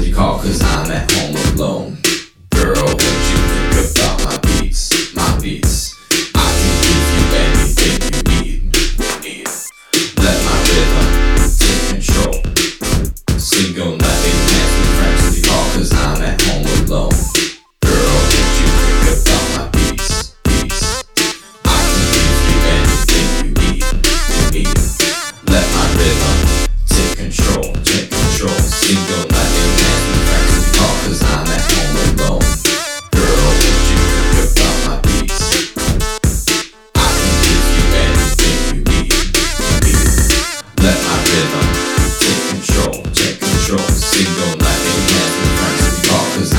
if you call, cause I'm at home alone. Girl, what you think about my beats, my beats? I can give you anything you need. Let my rhythm take control. Single night in Nancy Frank's, you call, cause I'm at home alone. Girl, what you think about my beats, beats? I can give you anything you need. Let my rhythm take control, take control. Single night in Nancy Frank's, you call, cause I'm at home alone. Girl, what you think about my beats? I can give you anything you need. Let my rhythm take control, take control. Single night in Nancy Frank's, you call, cause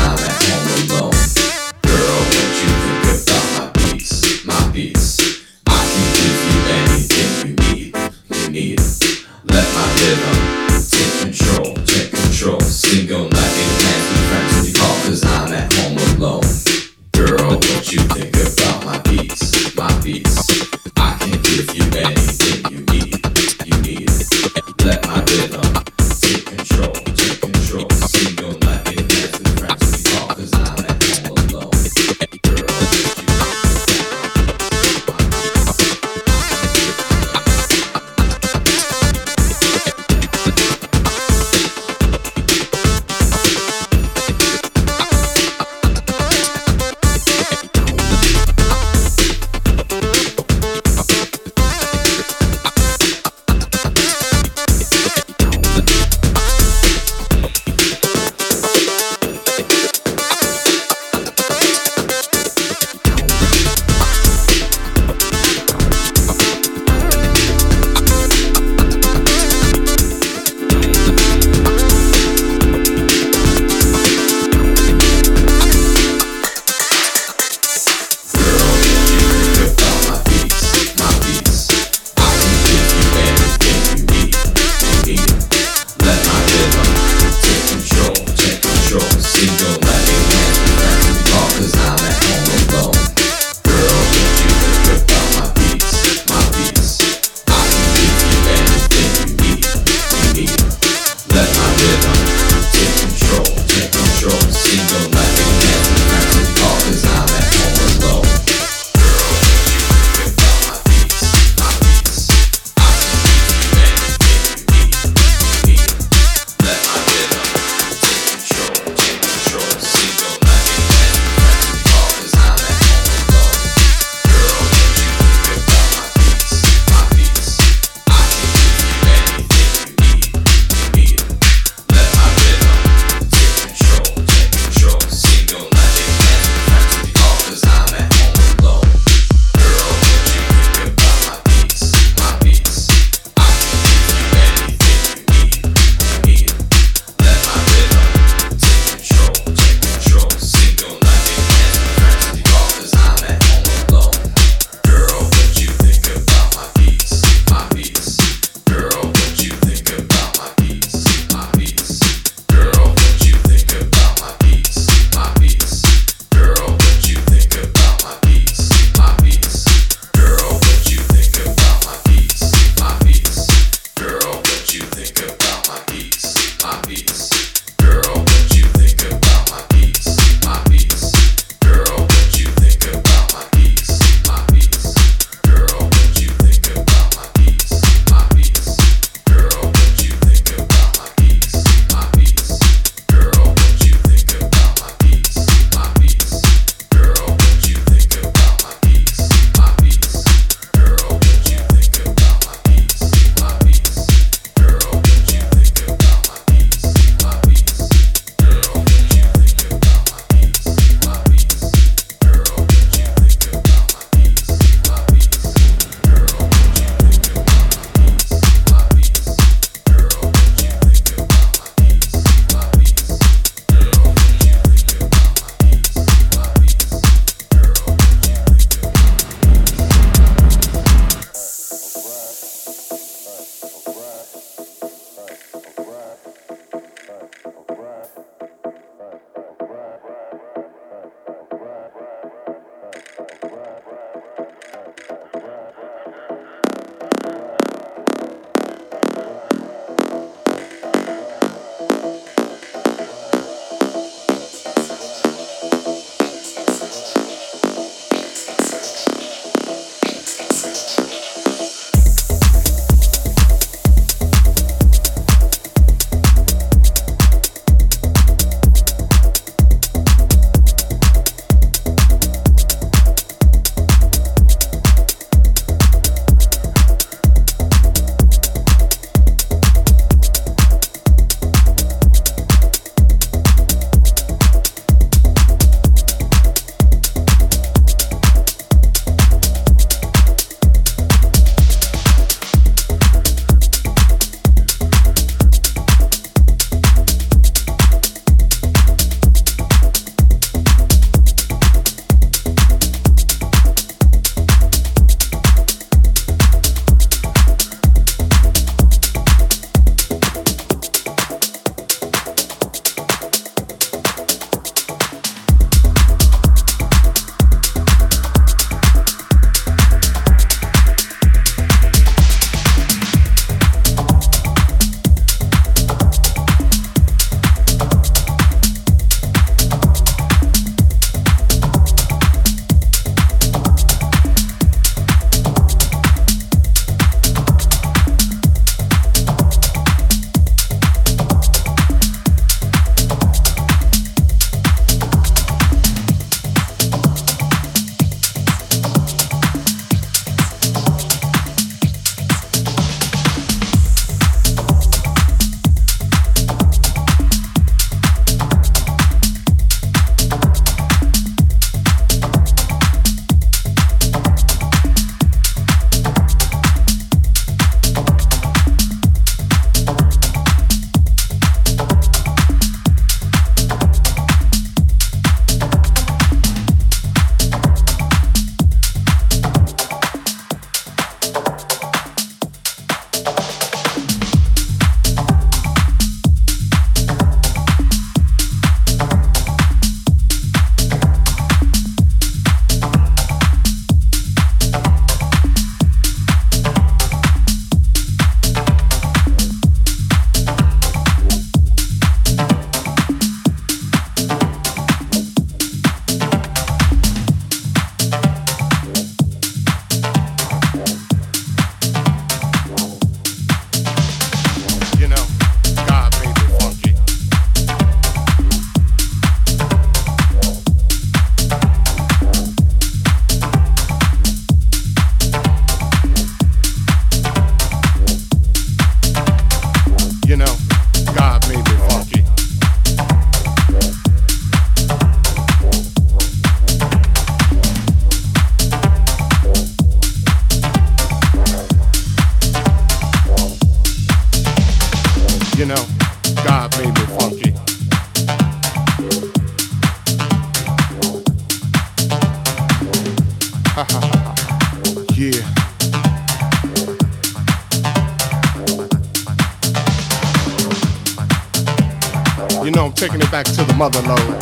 I'm taking it back to the motherlode,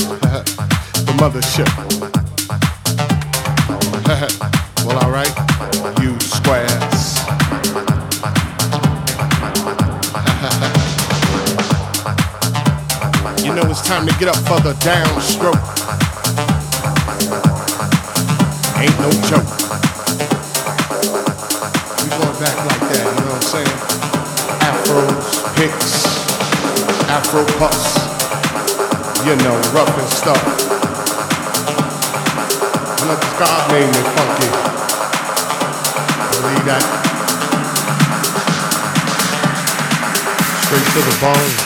the mothership. Well, all right, you squares. You know it's time to get up for the downstroke. Ain't no joke. We going back like that, you know what I'm saying? Afros, picks, Afro puffs, you know, rough and stuff. And that's God made me funky. Believe that. Straight to the bone.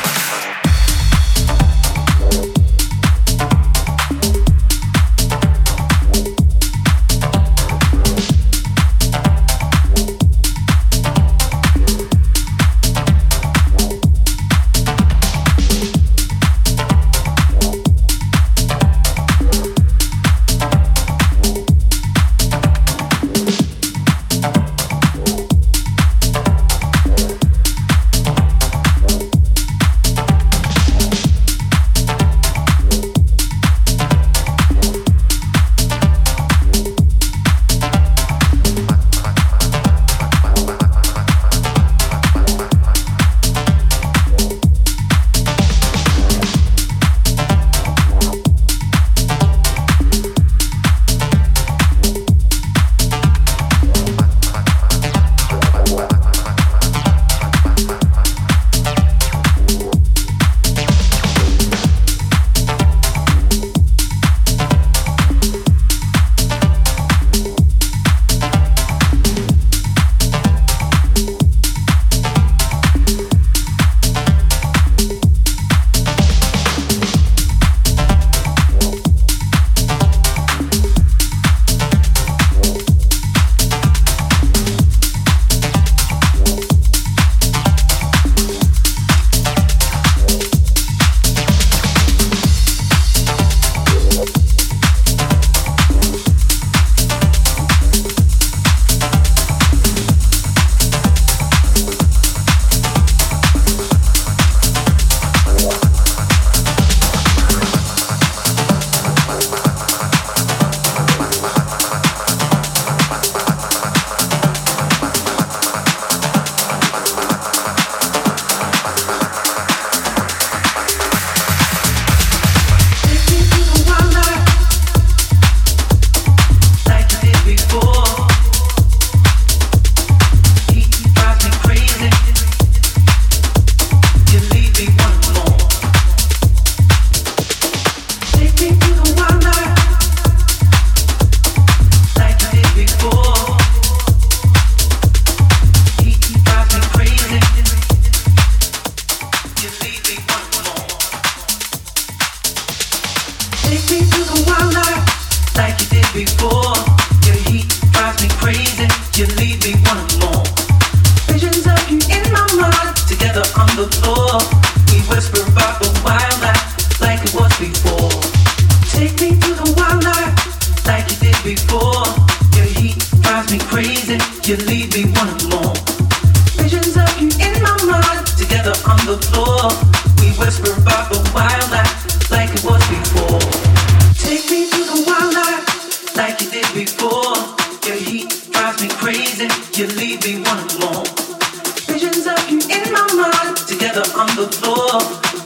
Visions of you in my mind, together on the floor,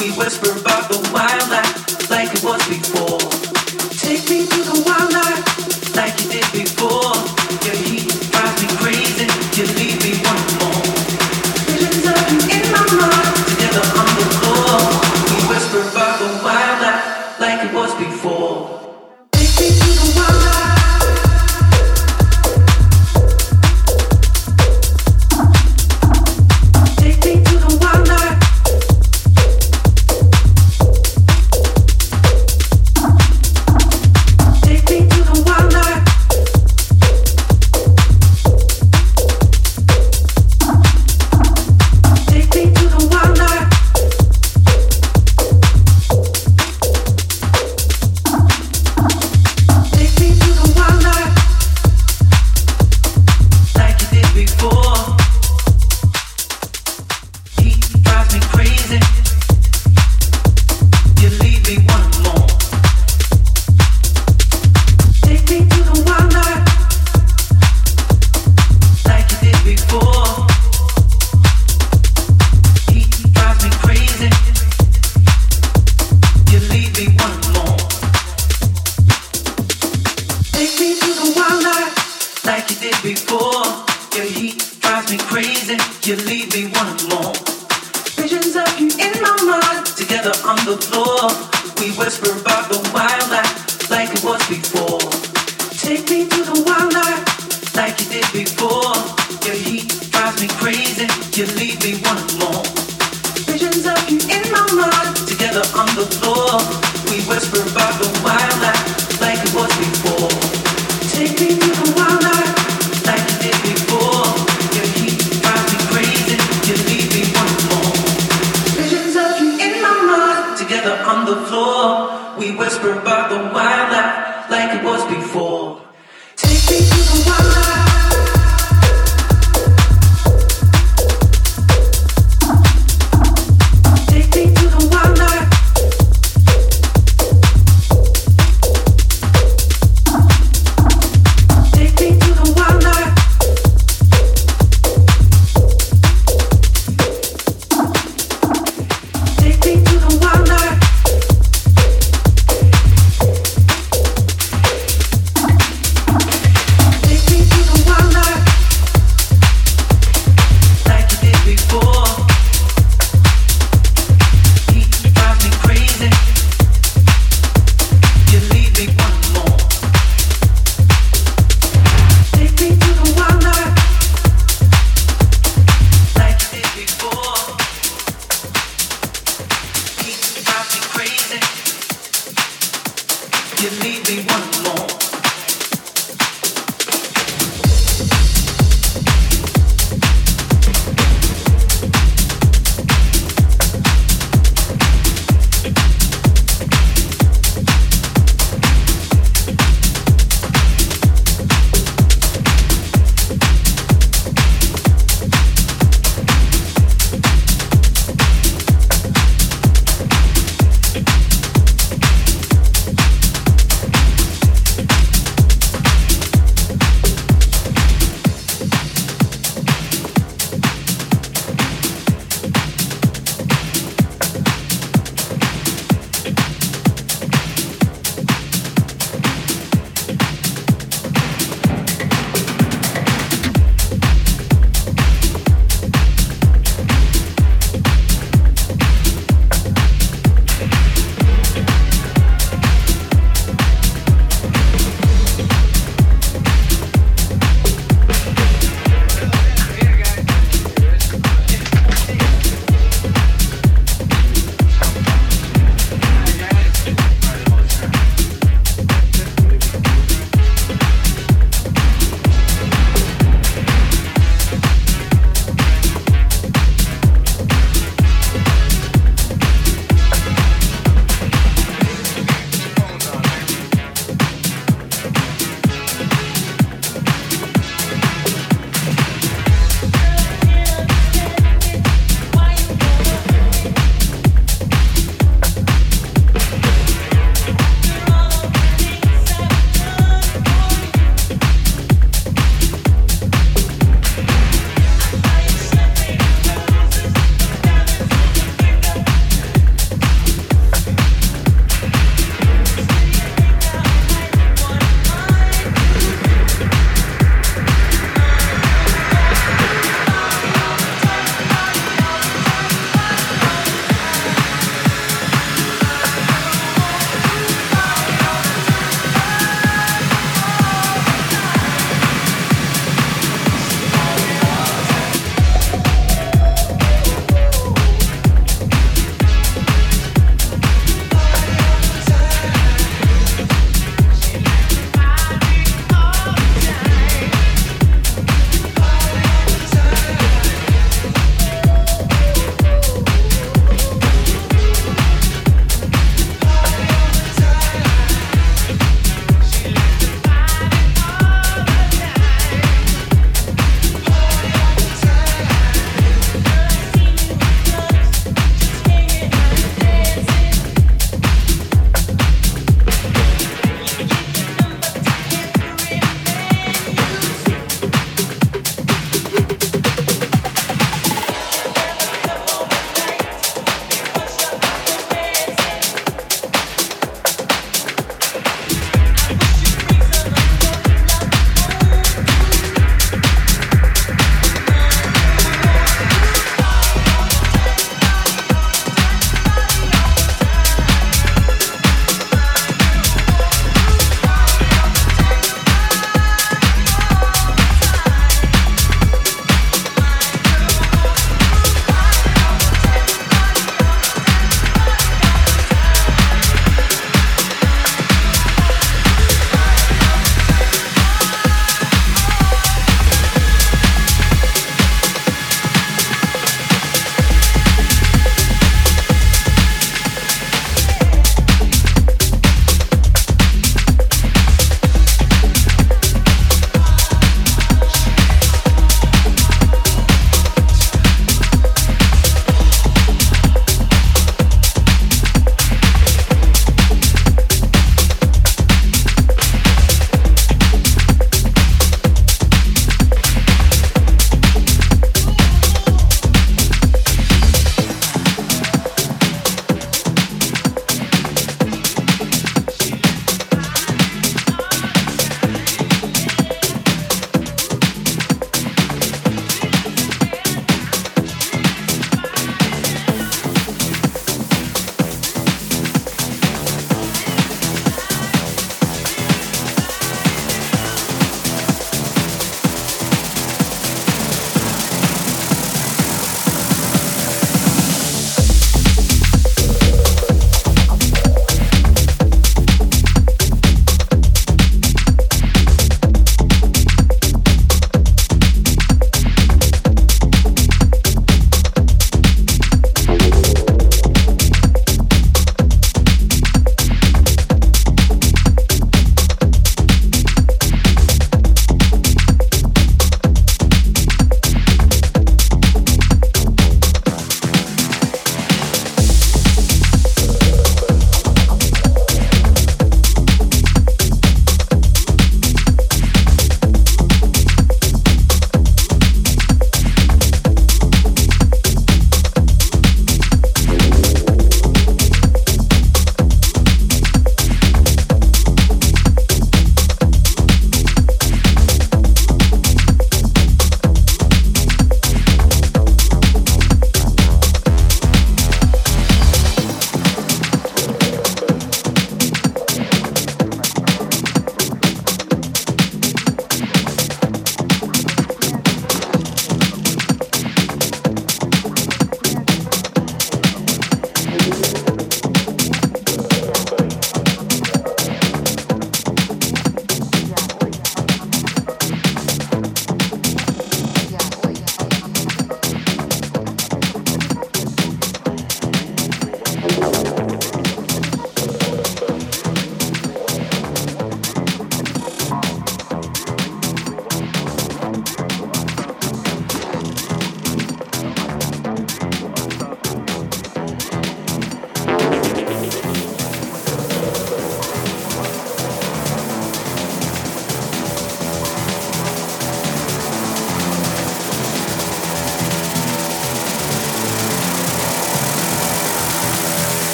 we whisper about. the floor. We whisper about the wildlife like it was before. Take me to the wildlife like you did before. Your heat drives me crazy, you leave me wanting more. Visions of you in my mind, together on the floor. We whisper about the wildlife like it was before. Take me to the wildlife like you did before. Your heat drives me crazy, you leave me wanting more. Visions of you in my mind, together on the floor. We whisper about the wildlife like it was before. Take me to the wildlife.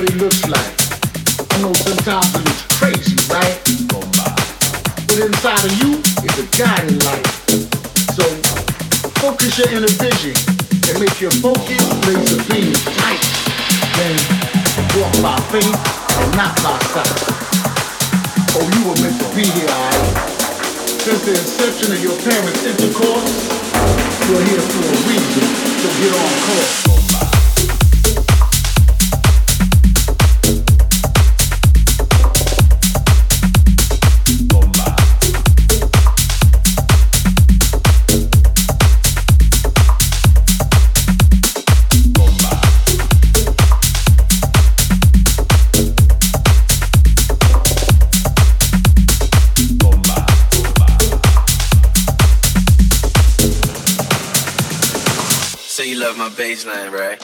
what he looks like. I know sometimes it looks crazy, right? But inside of you is a guiding light. So focus your inner vision and make your focus laser beam tight. Then walk by faith and not by sight. Oh, you were meant to be here, alright? Since the inception of your parents' intercourse, you're here for a reason, so get on course. My baseline, right?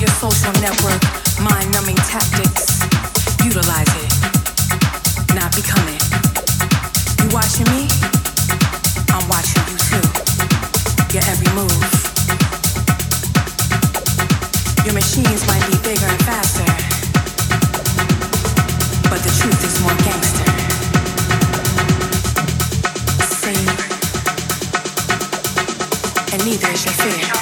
your social network, mind-numbing tactics. Utilize it, not become it. You watching me? I'm watching you too. Your every move. Your machines might be bigger and faster, but the truth is more gangster. Same, and neither is your fear.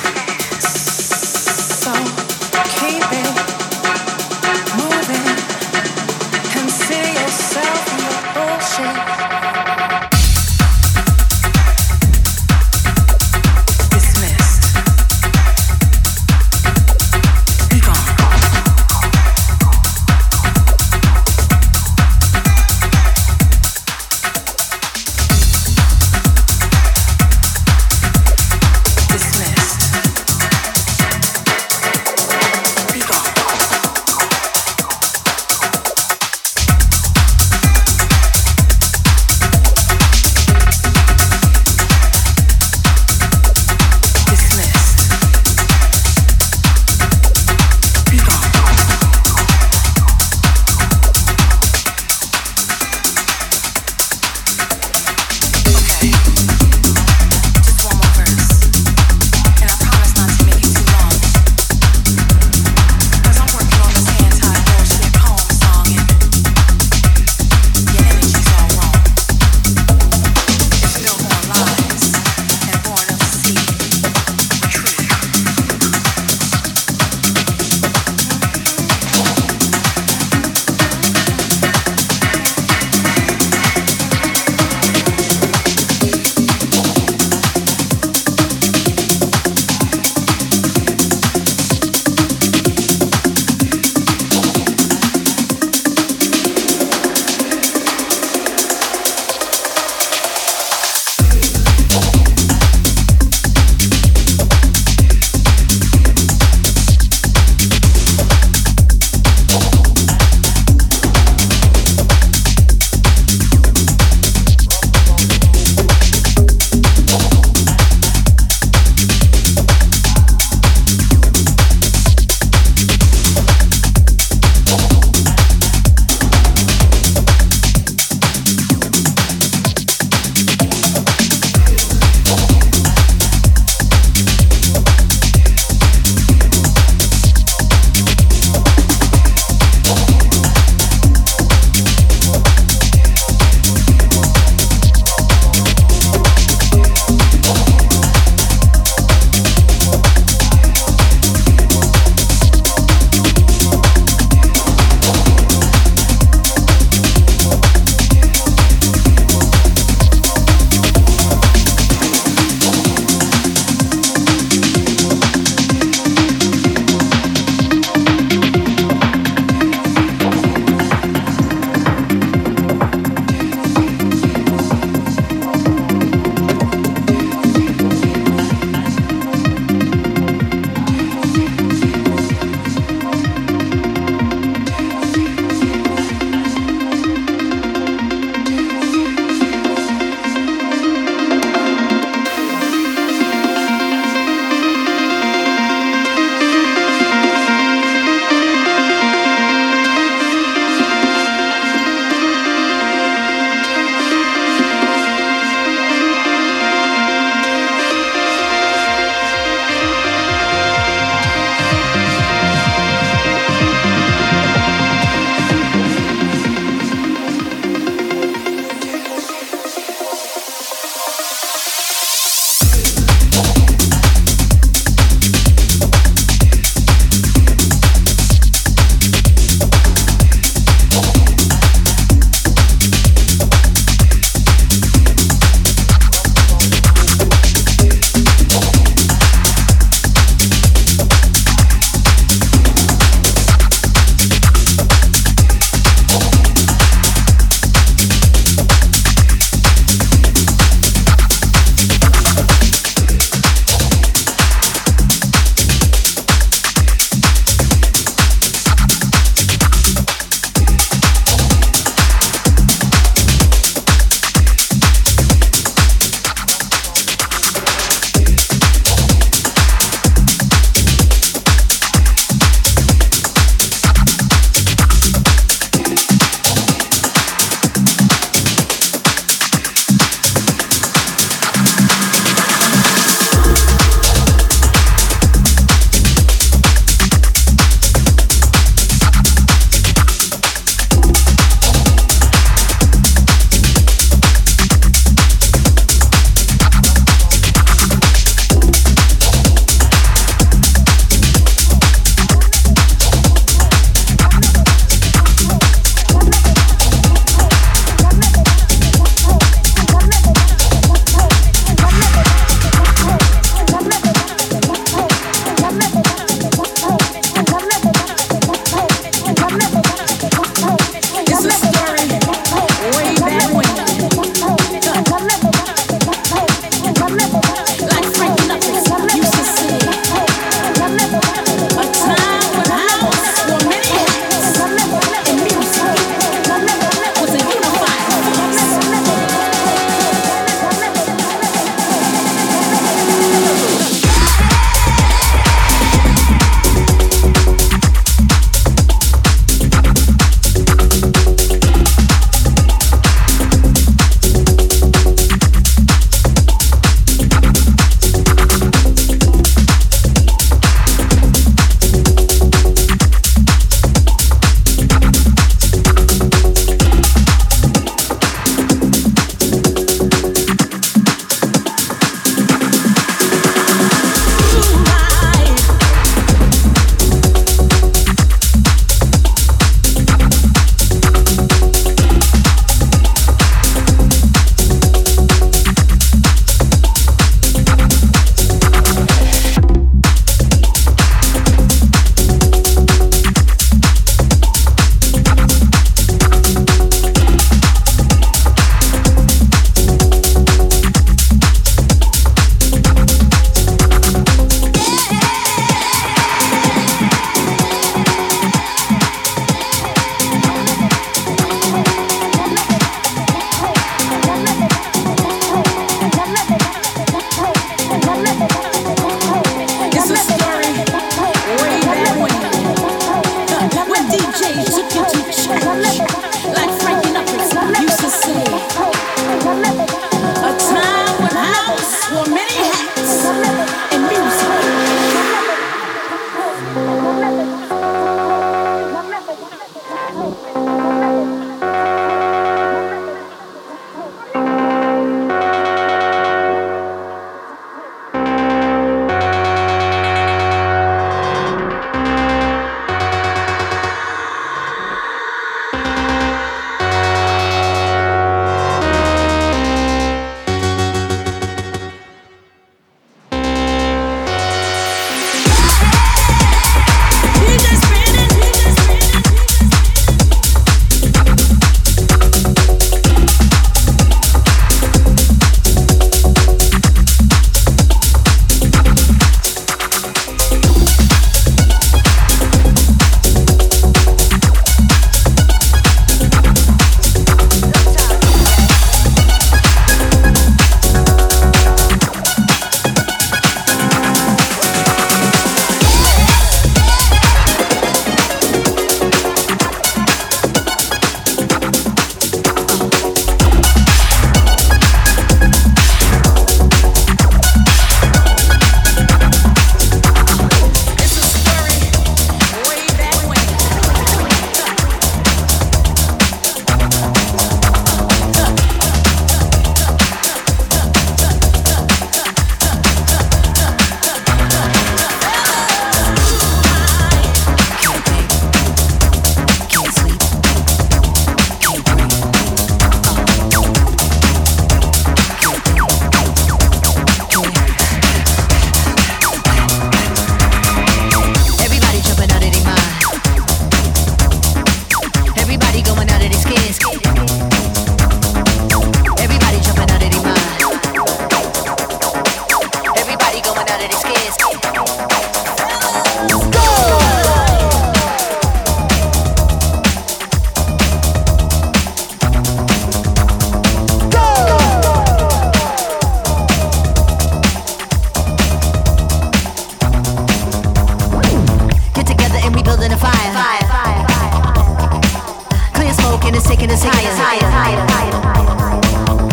and it's taking us higher.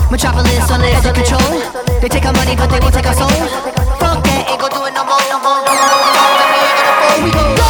Metropolis on the control. They take our money, but they won't take our soul. Fuck that, ain't gon' do it no more. We gon' go.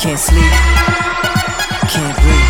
Can't sleep, can't breathe.